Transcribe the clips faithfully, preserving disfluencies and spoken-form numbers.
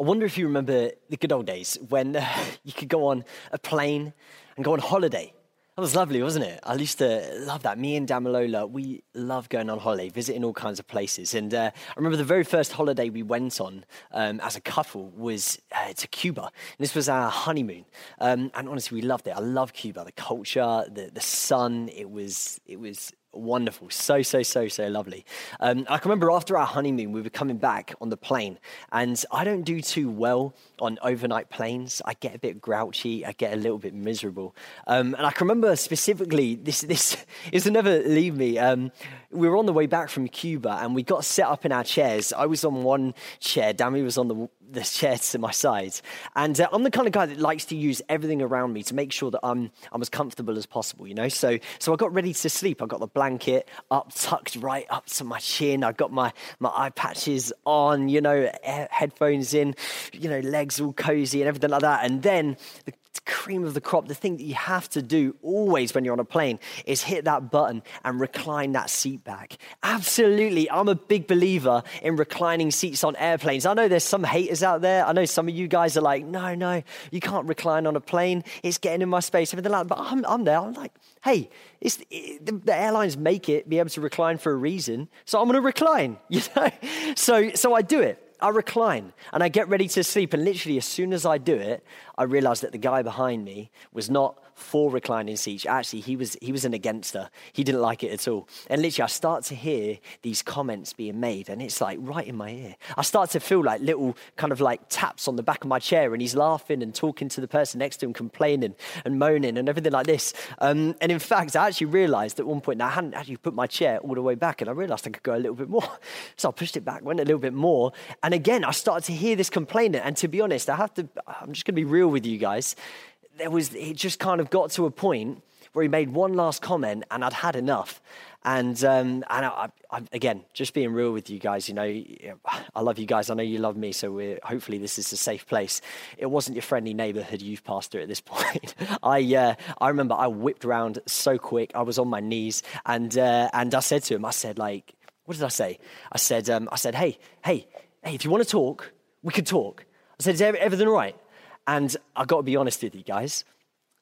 I wonder if you remember the good old days when uh, you could go on a plane and go on holiday. That was lovely, wasn't it? I used to love that. Me and Damalola, we love going on holiday, visiting all kinds of places. And uh, I remember the very first holiday we went on um, as a couple was uh, to Cuba. And this was our honeymoon. Um, and honestly, we loved it. I love Cuba, the culture, the, the sun. It was, it was wonderful. So, so, so, so lovely. Um, I can remember after our honeymoon, we were coming back on the plane, and I don't do too well on overnight planes. I get a bit grouchy. I get a little bit miserable. Um, and I can remember specifically, this, this is to never leave me. Um, we were on the way back from Cuba, and we got set up in our chairs. I was on one chair. Dammy was on the the chair to my side. And uh, I'm the kind of guy that likes to use everything around me to make sure that I'm, I'm as comfortable as possible, you know? So so I got ready to sleep. I got the blanket up, tucked right up to my chin. I got my, my eye patches on, you know, air, headphones in, you know, legs all cozy and everything like that. And then the cream of the crop, the thing that you have to do always when you're on a plane is hit that button and recline that seat back. Absolutely. I'm a big believer in reclining seats on airplanes. I know there's some haters out there. I know some of you guys are like, no, no, you can't recline on a plane. It's getting in my space, everything like that. But I'm, I'm there. I'm like, hey, it's, it, the, the airlines make it be able to recline for a reason. So I'm going to recline, you know? So, so I do it. I recline and I get ready to sleep. And literally as soon as I do it, I realized that the guy behind me was not for reclining seats. Actually, he was he was an againster. He didn't like it at all. And literally I start to hear these comments being made, and it's like right in my ear. I start to feel like little kind of like taps on the back of my chair, and he's laughing and talking to the person next to him, complaining and moaning and everything like this. Um, and in fact, I actually realized at one point that I hadn't actually put my chair all the way back, and I realized I could go a little bit more. So I pushed it back, went a little bit more. And again, I started to hear this complaining. And to be honest, I have to, I'm just gonna be real with you guys. There was, it just kind of got to a point where he made one last comment, and I'd had enough. And um, and I, I, again, just being real with you guys, you know, I love you guys. I know you love me, so we're, hopefully this is a safe place. It wasn't your friendly neighborhood youth pastor at this point. I uh, I remember I whipped around so quick. I was on my knees, and uh, and I said to him, I said like, what did I say? I said um, I said, hey, hey, hey, if you want to talk, we could talk. I said, is everything all right? And I got to be honest with you guys,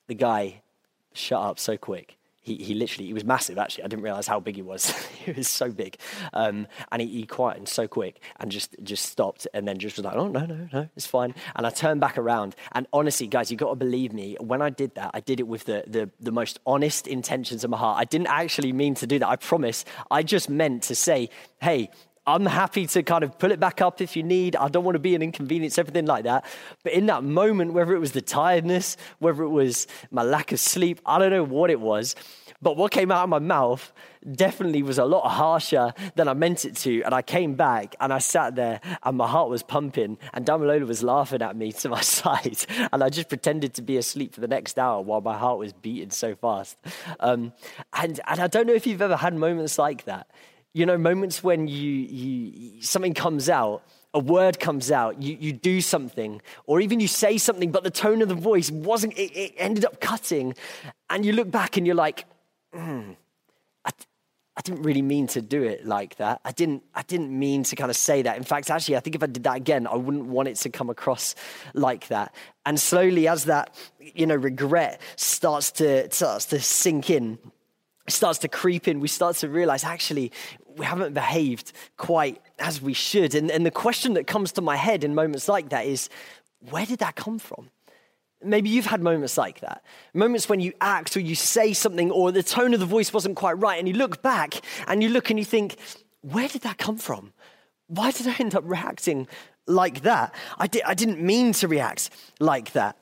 the guy shut up so quick. He he literally, he was massive actually. I didn't realize how big he was. He was so big. Um, and he, he quietened so quick and just, just stopped, and then just was like, oh, no, no, no, it's fine. And I turned back around. And honestly, guys, you got to believe me, when I did that, I did it with the, the, the most honest intentions of my heart. I didn't actually mean to do that, I promise. I just meant to say, hey, I'm happy to kind of pull it back up if you need. I don't want to be an inconvenience, everything like that. But in that moment, whether it was the tiredness, whether it was my lack of sleep, I don't know what it was, but what came out of my mouth definitely was a lot harsher than I meant it to. And I came back and I sat there and my heart was pumping, and Damalola was laughing at me to my side. And I just pretended to be asleep for the next hour while my heart was beating so fast. Um, and, and I don't know if you've ever had moments like that. You know, moments when you, you something comes out, a word comes out, you, you do something, or even you say something, but the tone of the voice wasn't, it, it ended up cutting. And you look back and you're like, mm, I, I didn't really mean to do it like that. I didn't, I didn't mean to kind of say that. In fact, actually, I think if I did that again, I wouldn't want it to come across like that. And slowly as that, you know, regret starts to, starts to sink in, starts to creep in, we start to realize actually, we haven't behaved quite as we should. And, and the question that comes to my head in moments like that is, where did that come from? Maybe you've had moments like that. Moments when you act or you say something or the tone of the voice wasn't quite right, and you look back and you look and you think, where did that come from? Why did I end up reacting like that? I, di- I didn't mean to react like that.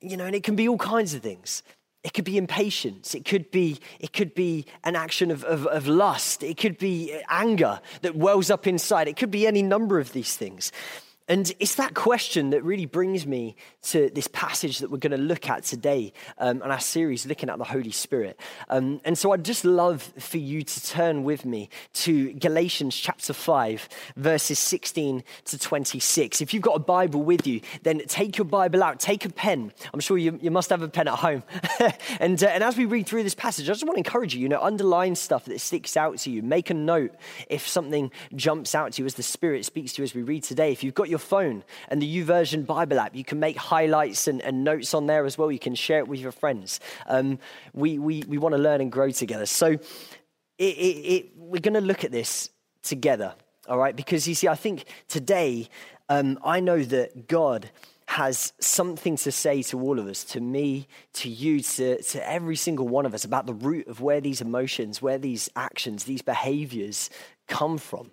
You know, and it can be all kinds of things. It could be impatience. It could be, it could be an action of, of, of lust. It could be anger that wells up inside. It could be any number of these things. And it's that question that really brings me to this passage that we're going to look at today um, in our series, looking at the Holy Spirit. Um, and so I'd just love for you to turn with me to Galatians chapter five, verses sixteen to twenty-six. If you've got a Bible with you, then take your Bible out, take a pen. I'm sure you, you must have a pen at home. and, uh, and as we read through this passage, I just want to encourage you, you know, underline stuff that sticks out to you. Make a note if something jumps out to you as the Spirit speaks to you as we read today. If you've got your your phone and the YouVersion Bible app. You can make highlights and, and notes on there as well. You can share it with your friends. Um, we we we want to learn and grow together. So it, it, it, we're going to look at this together, all right? Because you see, I think today, um, I know that God has something to say to all of us, to me, to you, to, to every single one of us about the root of where these emotions, where these actions, these behaviors come from.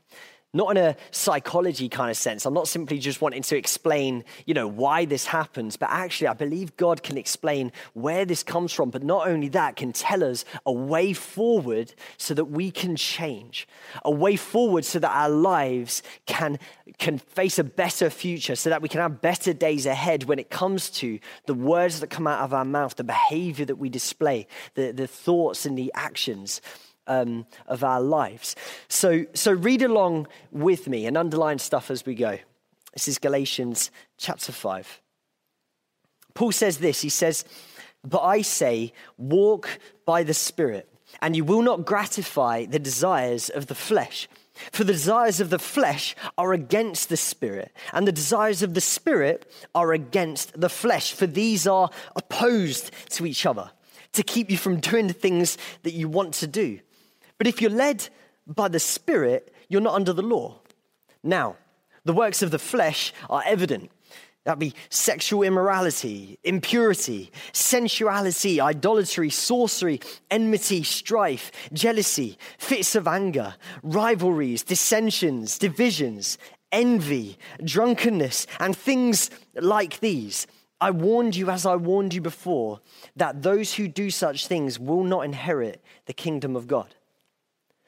Not in a psychology kind of sense. I'm not simply just wanting to explain, you know, why this happens, but actually I believe God can explain where this comes from, but not only that, can tell us a way forward so that we can change, a way forward so that our lives can, can face a better future, so that we can have better days ahead when it comes to the words that come out of our mouth, the behavior that we display, the, the thoughts and the actions Um, of our lives. So, so read along with me and underline stuff as we go. This is Galatians chapter five. Paul says this, he says, "But I say, walk by the Spirit, and you will not gratify the desires of the flesh. For the desires of the flesh are against the Spirit, and the desires of the Spirit are against the flesh, for these are opposed to each other, to keep you from doing the things that you want to do. But if you're led by the Spirit, you're not under the law. Now, the works of the flesh are evident. That'd be sexual immorality, impurity, sensuality, idolatry, sorcery, enmity, strife, jealousy, fits of anger, rivalries, dissensions, divisions, envy, drunkenness, and things like these. I warned you, as I warned you before, that those who do such things will not inherit the kingdom of God.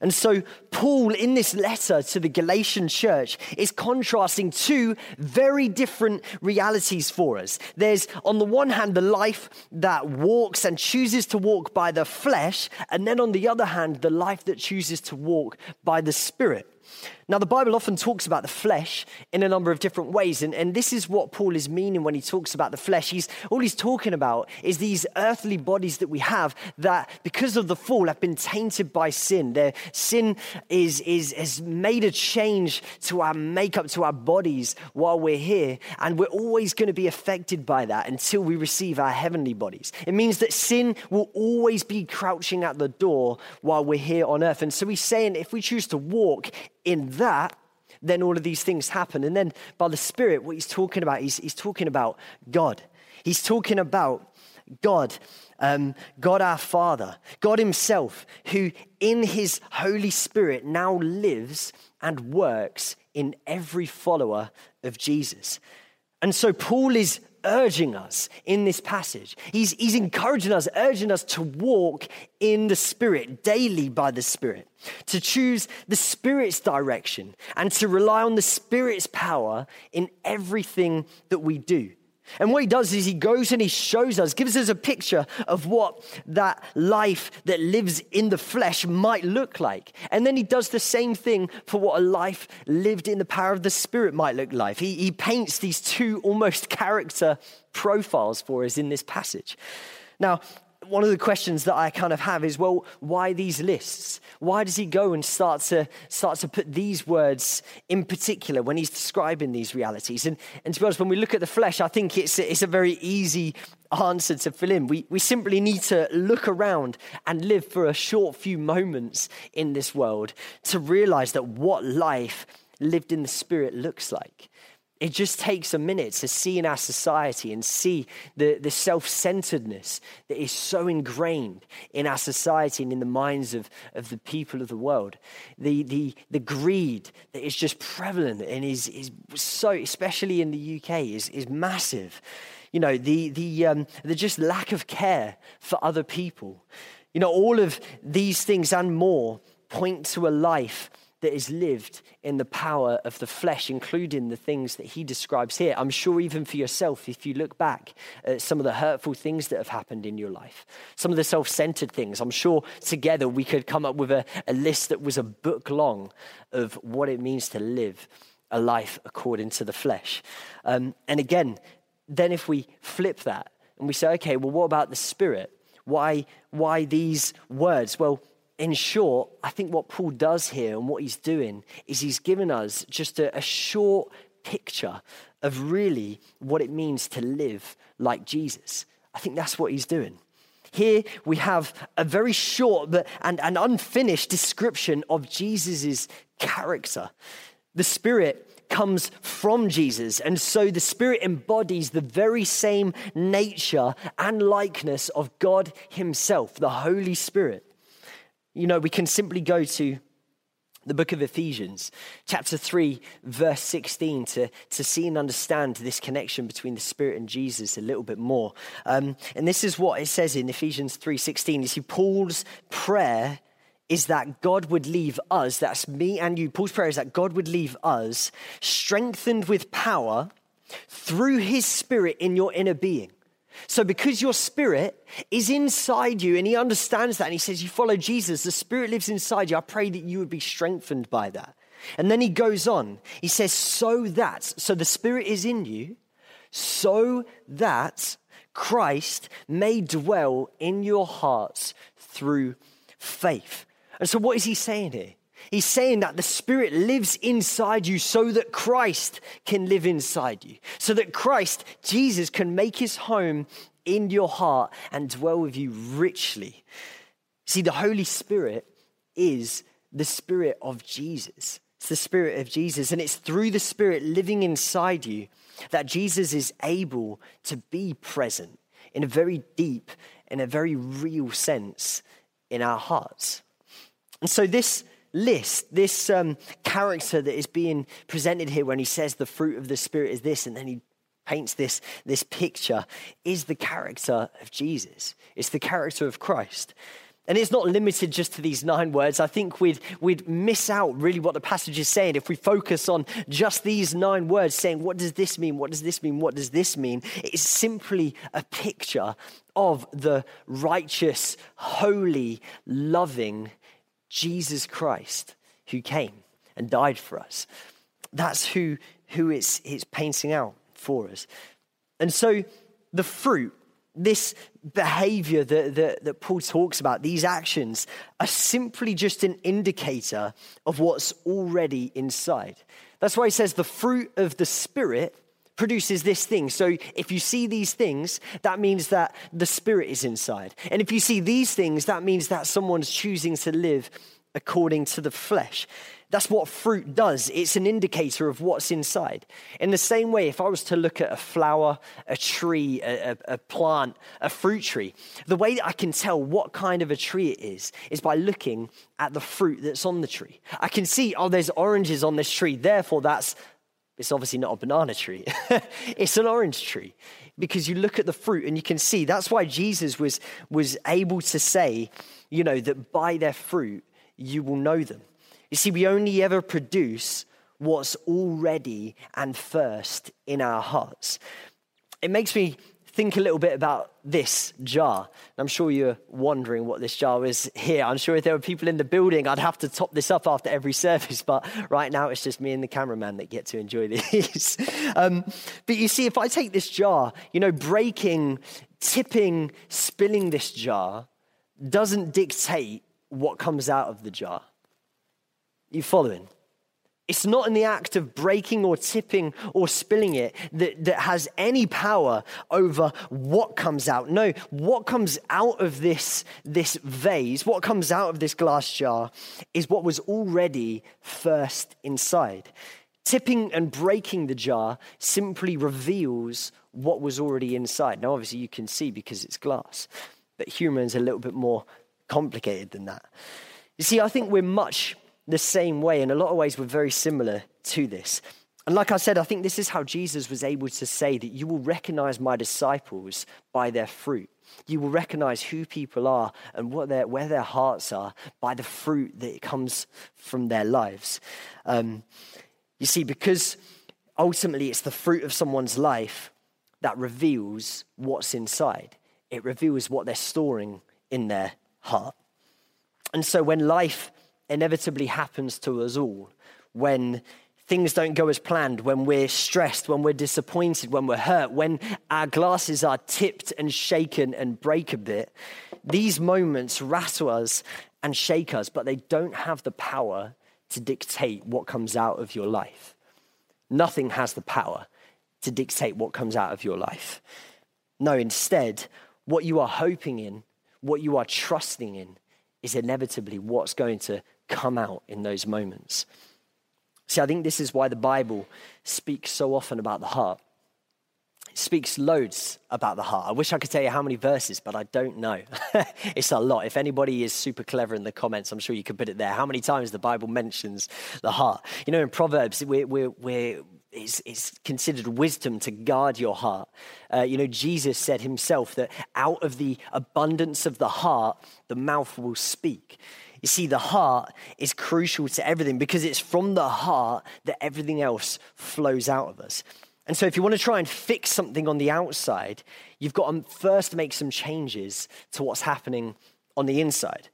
And so Paul, in this letter to the Galatian church, is contrasting two very different realities for us. There's, on the one hand, the life that walks and chooses to walk by the flesh, and then on the other hand, the life that chooses to walk by the Spirit. Now, the Bible often talks about the flesh in a number of different ways, and, and this is what Paul is meaning when he talks about the flesh. He's all he's talking about is these earthly bodies that we have that, because of the fall, have been tainted by sin. Their sin is, is, has made a change to our makeup, to our bodies while we're here, and we're always going to be affected by that until we receive our heavenly bodies. It means that sin will always be crouching at the door while we're here on earth, and so he's saying if we choose to walk in that, then all of these things happen. And then by the Spirit, what he's talking about, he's, he's talking about God. He's talking about God, um, God our Father, God himself, who in his Holy Spirit now lives and works in every follower of Jesus. And so Paul is urging us in this passage. He's, he's encouraging us, urging us to walk in the Spirit, daily by the Spirit, to choose the Spirit's direction and to rely on the Spirit's power in everything that we do. And what he does is he goes and he shows us, gives us a picture of what that life that lives in the flesh might look like. And then he does the same thing for what a life lived in the power of the Spirit might look like. He, he paints these two almost character profiles for us in this passage. Now, one of the questions that I kind of have is, well, why these lists? Why does he go and start to start to put these words in particular when he's describing these realities? And, and to be honest, when we look at the flesh, I think it's a, it's a very easy answer to fill in. We, we simply need to look around and live for a short few moments in this world to realize that what life lived in the Spirit looks like. It just takes a minute to see in our society and see the, the self-centeredness that is so ingrained in our society and in the minds of, of the people of the world. The, the, the greed that is just prevalent and is, is so, especially in the U K, is, is massive. You know, the, the, um, the just lack of care for other people. You know, all of these things and more point to a life that is lived in the power of the flesh, including the things that he describes here. I'm sure even for yourself, if you look back at some of the hurtful things that have happened in your life, some of the self-centered things, I'm sure together we could come up with a, a list that was a book long of what it means to live a life according to the flesh. Um, and again, then if we flip that and we say, okay, well, what about the Spirit? Why, why these words? Well, in short, I think what Paul does here and what he's doing is he's given us just a, a short picture of really what it means to live like Jesus. I think that's what he's doing. Here we have a very short but and an unfinished description of Jesus's character. The Spirit comes from Jesus, and so the Spirit embodies the very same nature and likeness of God himself, the Holy Spirit. You know, we can simply go to the book of Ephesians, chapter three, verse sixteen, to, to see and understand this connection between the Spirit and Jesus a little bit more. Um, and this is what it says in Ephesians three sixteen. You see, Paul's prayer is that God would leave us, that's me and you, Paul's prayer is that God would leave us strengthened with power through his Spirit in your inner being. So because your Spirit is inside you, and he understands that, and he says, you follow Jesus, the Spirit lives inside you, I pray that you would be strengthened by that. And then he goes on, he says, so that, so the Spirit is in you, so that Christ may dwell in your hearts through faith. And so what is he saying here? He's saying that the Spirit lives inside you so that Christ can live inside you, so that Christ, Jesus, can make his home in your heart and dwell with you richly. See, the Holy Spirit is the Spirit of Jesus. It's the Spirit of Jesus, and it's through the Spirit living inside you that Jesus is able to be present in a very deep, in a very real sense in our hearts. And so this list, this um, character that is being presented here when he says the fruit of the Spirit is this, and then he paints this, this picture, is the character of Jesus. It's the character of Christ. And it's not limited just to these nine words. I think we'd, we'd miss out really what the passage is saying if we focus on just these nine words saying, what does this mean? What does this mean? What does this mean? It's simply a picture of the righteous, holy, loving Jesus Christ, who came and died for us. That's who, who it's, it's painting out for us. And so the fruit, this behavior that, that, that Paul talks about, these actions, are simply just an indicator of what's already inside. That's why he says the fruit of the Spirit produces this thing. So if you see these things, that means that the Spirit is inside. And if you see these things, that means that someone's choosing to live according to the flesh. That's what fruit does. It's an indicator of what's inside. In the same way, if I was to look at a flower, a tree, a, a, a plant, a fruit tree, the way that I can tell what kind of a tree it is, is by looking at the fruit that's on the tree. I can see, oh, there's oranges on this tree, therefore that's It's obviously not a banana tree. It's an orange tree, because you look at the fruit and you can see. That's why Jesus was, was able to say, you know, that by their fruit, you will know them. You see, we only ever produce what's already and first in our hearts. It makes me think a little bit about this jar. I'm sure you're wondering what this jar is here. I'm sure if there were people in the building, I'd have to top this up after every service. But right now, it's just me and the cameraman that get to enjoy these. um, but you see, if I take this jar, you know, breaking, tipping, spilling this jar doesn't dictate what comes out of the jar. You following? It's not in the act of breaking or tipping or spilling it that, that has any power over what comes out. No, what comes out of this, this vase, what comes out of this glass jar is what was already first inside. Tipping and breaking the jar simply reveals what was already inside. Now, obviously, you can see because it's glass, but humans are a little bit more complicated than that. You see, I think we're much the same way. In a lot of ways, we're very similar to this. And like I said, I think this is how Jesus was able to say that you will recognize my disciples by their fruit. You will recognize who people are and what their, where their hearts are by the fruit that comes from their lives. Um, you see, because ultimately it's the fruit of someone's life that reveals what's inside. It reveals what they're storing in their heart. And so when life inevitably happens to us all, when things don't go as planned, when we're stressed, when we're disappointed, when we're hurt, when our glasses are tipped and shaken and break a bit, these moments rattle us and shake us, but they don't have the power to dictate what comes out of your life. Nothing has the power to dictate what comes out of your life. No, instead, what you are hoping in, what you are trusting in, is inevitably what's going to come out in those moments. See, I think this is why the Bible speaks so often about the heart. It speaks loads about the heart. I wish I could tell you how many verses, but I don't know. It's a lot. If anybody is super clever in the comments, I'm sure you could put it there. How many times the Bible mentions the heart? You know, in Proverbs, we're, we're, we're, it's, it's considered wisdom to guard your heart. Uh, you know, Jesus said himself that out of the abundance of the heart, the mouth will speak. You see, the heart is crucial to everything because it's from the heart that everything else flows out of us. And so if you want to try and fix something on the outside, you've got to first make some changes to what's happening on the inside.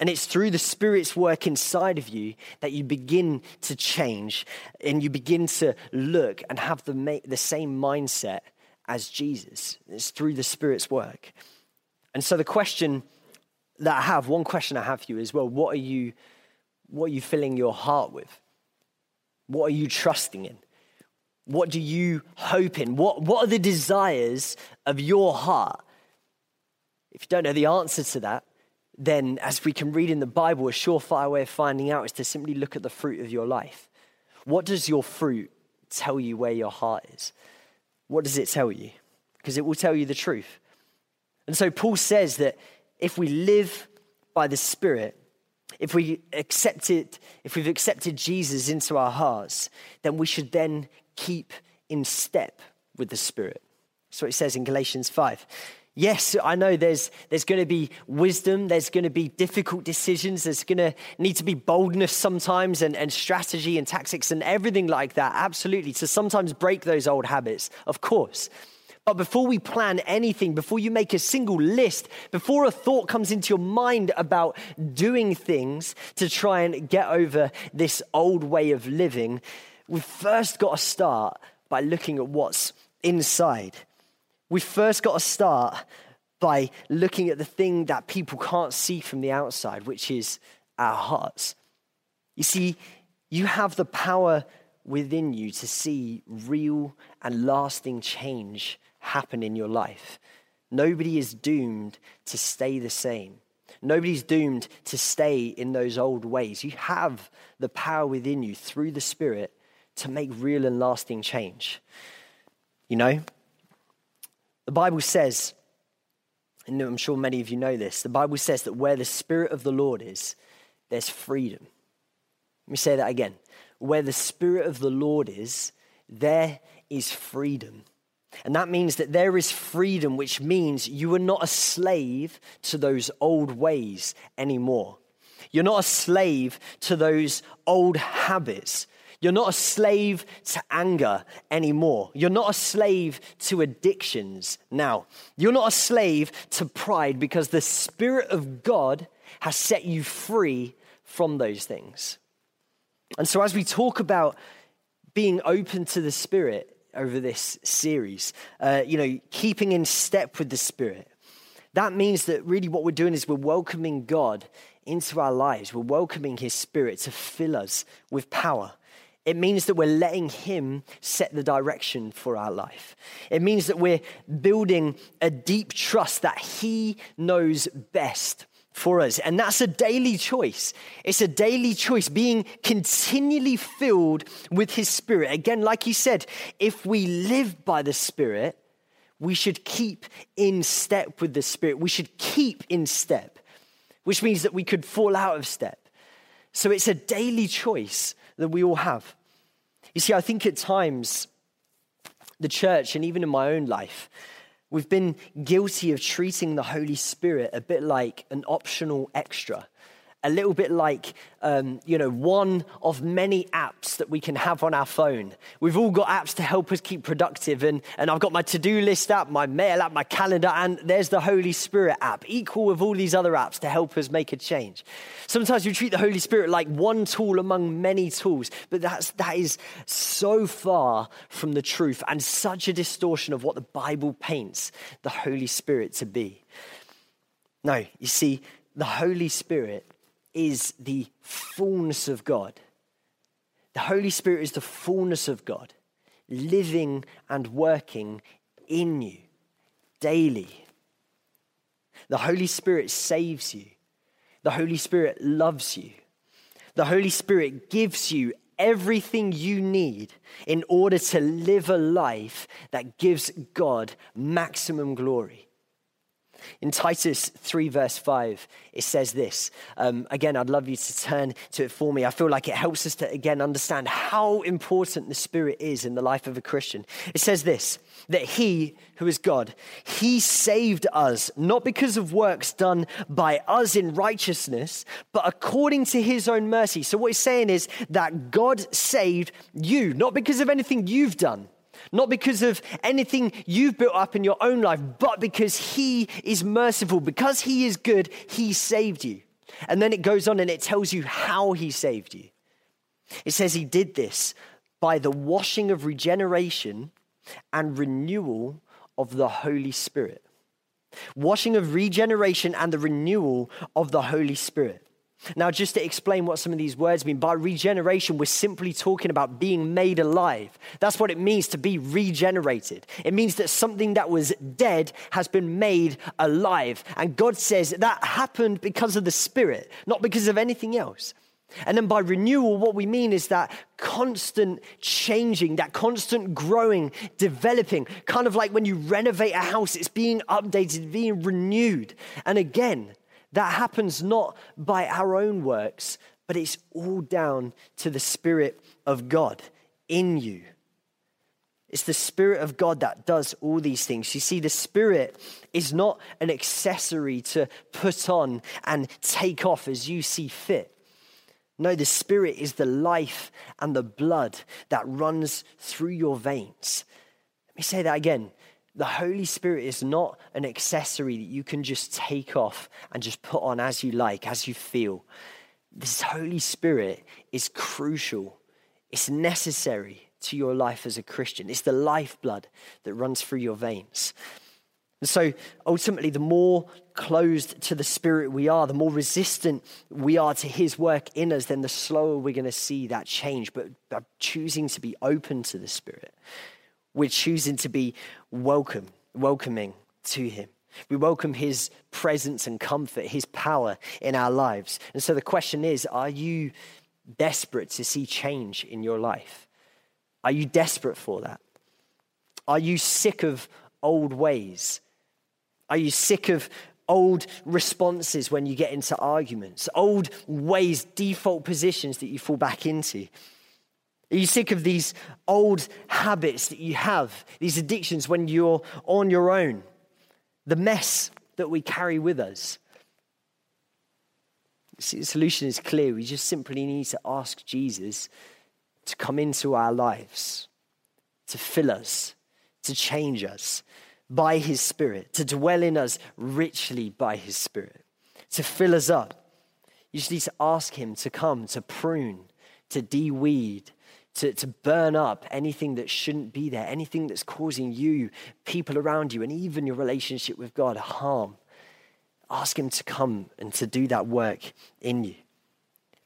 And it's through the Spirit's work inside of you that you begin to change and you begin to look and have the, ma- the same mindset as Jesus. It's through the Spirit's work. And so the question that I have, one question I have for you is, well, what are you, what are you filling your heart with? What are you trusting in? What do you hope in? What, what are the desires of your heart? If you don't know the answer to that, then as we can read in the Bible, a surefire way of finding out is to simply look at the fruit of your life. What does your fruit tell you where your heart is? What does it tell you? Because it will tell you the truth. And so Paul says that if we live by the Spirit, if we accept it, if we've accepted Jesus into our hearts, then we should then keep in step with the Spirit. That's what it says in Galatians five. Yes, I know there's there's going to be wisdom, there's going to be difficult decisions, there's going to need to be boldness sometimes and, and strategy and tactics and everything like that, absolutely, to sometimes break those old habits, of course. But before we plan anything, before you make a single list, before a thought comes into your mind about doing things to try and get over this old way of living, we've first got to start by looking at what's inside. We've first got to start by looking at the thing that people can't see from the outside, which is our hearts. You see, you have the power within you to see real and lasting change happen in your life. Nobody is doomed to stay the same. Nobody's doomed to stay in those old ways. You have the power within you through the Spirit to make real and lasting change. You know, the Bible says, and I'm sure many of you know this, the Bible says that where the Spirit of the Lord is, there's freedom. Let me say that again. Where the Spirit of the Lord is, there is freedom. And that means that there is freedom, which means you are not a slave to those old ways anymore. You're not a slave to those old habits. You're not a slave to anger anymore. You're not a slave to addictions now. You're not a slave to pride because the Spirit of God has set you free from those things. And so as we talk about being open to the Spirit over this series, uh, you know, keeping in step with the Spirit, that means that really what we're doing is we're welcoming God into our lives. We're welcoming his Spirit to fill us with power. It means that we're letting him set the direction for our life. It means that we're building a deep trust that he knows best for us. And that's a daily choice. It's a daily choice, being continually filled with his Spirit. Again, like he said, if we live by the Spirit, we should keep in step with the Spirit. We should keep in step, which means that we could fall out of step. So it's a daily choice that we all have. You see, I think at times, the church, and even in my own life, we've been guilty of treating the Holy Spirit a bit like an optional extra, a little bit like, um, you know, one of many apps that we can have on our phone. We've all got apps to help us keep productive, and, and I've got my to-do list app, my mail app, my calendar, and there's the Holy Spirit app, equal with all these other apps to help us make a change. Sometimes we treat the Holy Spirit like one tool among many tools, but that's, that is so far from the truth and such a distortion of what the Bible paints the Holy Spirit to be. No, you see, the Holy Spirit is the fullness of God. The Holy Spirit is the fullness of God, living and working in you daily. The Holy Spirit saves you. The Holy Spirit loves you. The Holy Spirit gives you everything you need in order to live a life that gives God maximum glory. In Titus three, verse five, it says this. Um, again, I'd love you to turn to it for me. I feel like it helps us to, again, understand how important the Spirit is in the life of a Christian. It says this, that he, who is God, he saved us, not because of works done by us in righteousness, but according to his own mercy. So what he's saying is that God saved you, not because of anything you've done, not because of anything you've built up in your own life, but because he is merciful. Because he is good, he saved you. And then it goes on and it tells you how he saved you. It says he did this by the washing of regeneration and renewal of the Holy Spirit. Washing of regeneration and the renewal of the Holy Spirit. Now, just to explain what some of these words mean, by regeneration, we're simply talking about being made alive. That's what it means to be regenerated. It means that something that was dead has been made alive. And God says that happened because of the Spirit, not because of anything else. And then by renewal, what we mean is that constant changing, that constant growing, developing, kind of like when you renovate a house, it's being updated, being renewed. And again, that happens not by our own works, but it's all down to the Spirit of God in you. It's the Spirit of God that does all these things. You see, the Spirit is not an accessory to put on and take off as you see fit. No, the Spirit is the life and the blood that runs through your veins. Let me say that again. The Holy Spirit is not an accessory that you can just take off and just put on as you like, as you feel. This Holy Spirit is crucial. It's necessary to your life as a Christian. It's the lifeblood that runs through your veins. And so ultimately, the more closed to the Spirit we are, the more resistant we are to his work in us, then the slower we're going to see that change. But by choosing to be open to the Spirit, we're choosing to be welcome, welcoming to him. We welcome his presence and comfort, his power in our lives. And so the question is, are you desperate to see change in your life? Are you desperate for that? Are you sick of old ways? Are you sick of old responses when you get into arguments? Old ways, default positions that you fall back into? Are you sick of these old habits that you have, these addictions when you're on your own, the mess that we carry with us? See, the solution is clear. We just simply need to ask Jesus to come into our lives, to fill us, to change us by his Spirit, to dwell in us richly by his Spirit, to fill us up. You just need to ask him to come, to prune, to de-weed, To, to burn up anything that shouldn't be there, anything that's causing you, people around you, and even your relationship with God harm. Ask him to come and to do that work in you.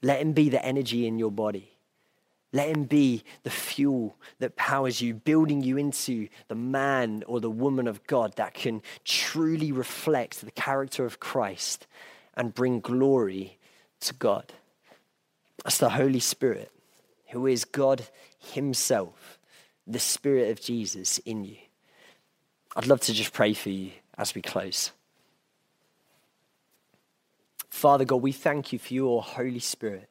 Let him be the energy in your body. Let him be the fuel that powers you, building you into the man or the woman of God that can truly reflect the character of Christ and bring glory to God. That's the Holy Spirit, who is God himself, the Spirit of Jesus in you. I'd love to just pray for you as we close. Father God, we thank you for your Holy Spirit.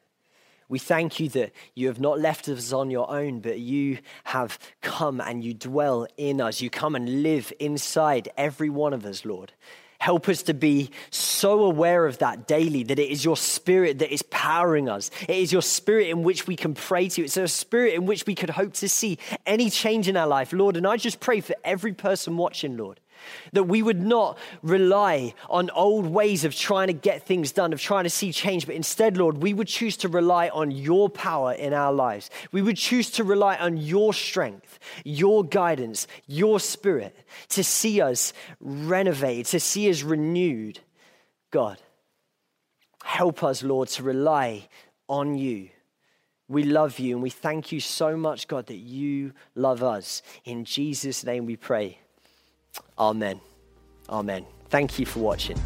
We thank you that you have not left us on your own, but you have come and you dwell in us. You come and live inside every one of us, Lord. Help us to be so aware of that daily, that it is your spirit that is powering us. It is your spirit in which we can pray to you. It's a spirit in which we could hope to see any change in our life, Lord. And I just pray for every person watching, Lord, that we would not rely on old ways of trying to get things done, of trying to see change, but instead, Lord, we would choose to rely on your power in our lives. We would choose to rely on your strength, your guidance, your spirit to see us renovated, to see us renewed. God, help us, Lord, to rely on you. We love you and we thank you so much, God, that you love us. In Jesus' name we pray. Amen. Amen. Thank you for watching.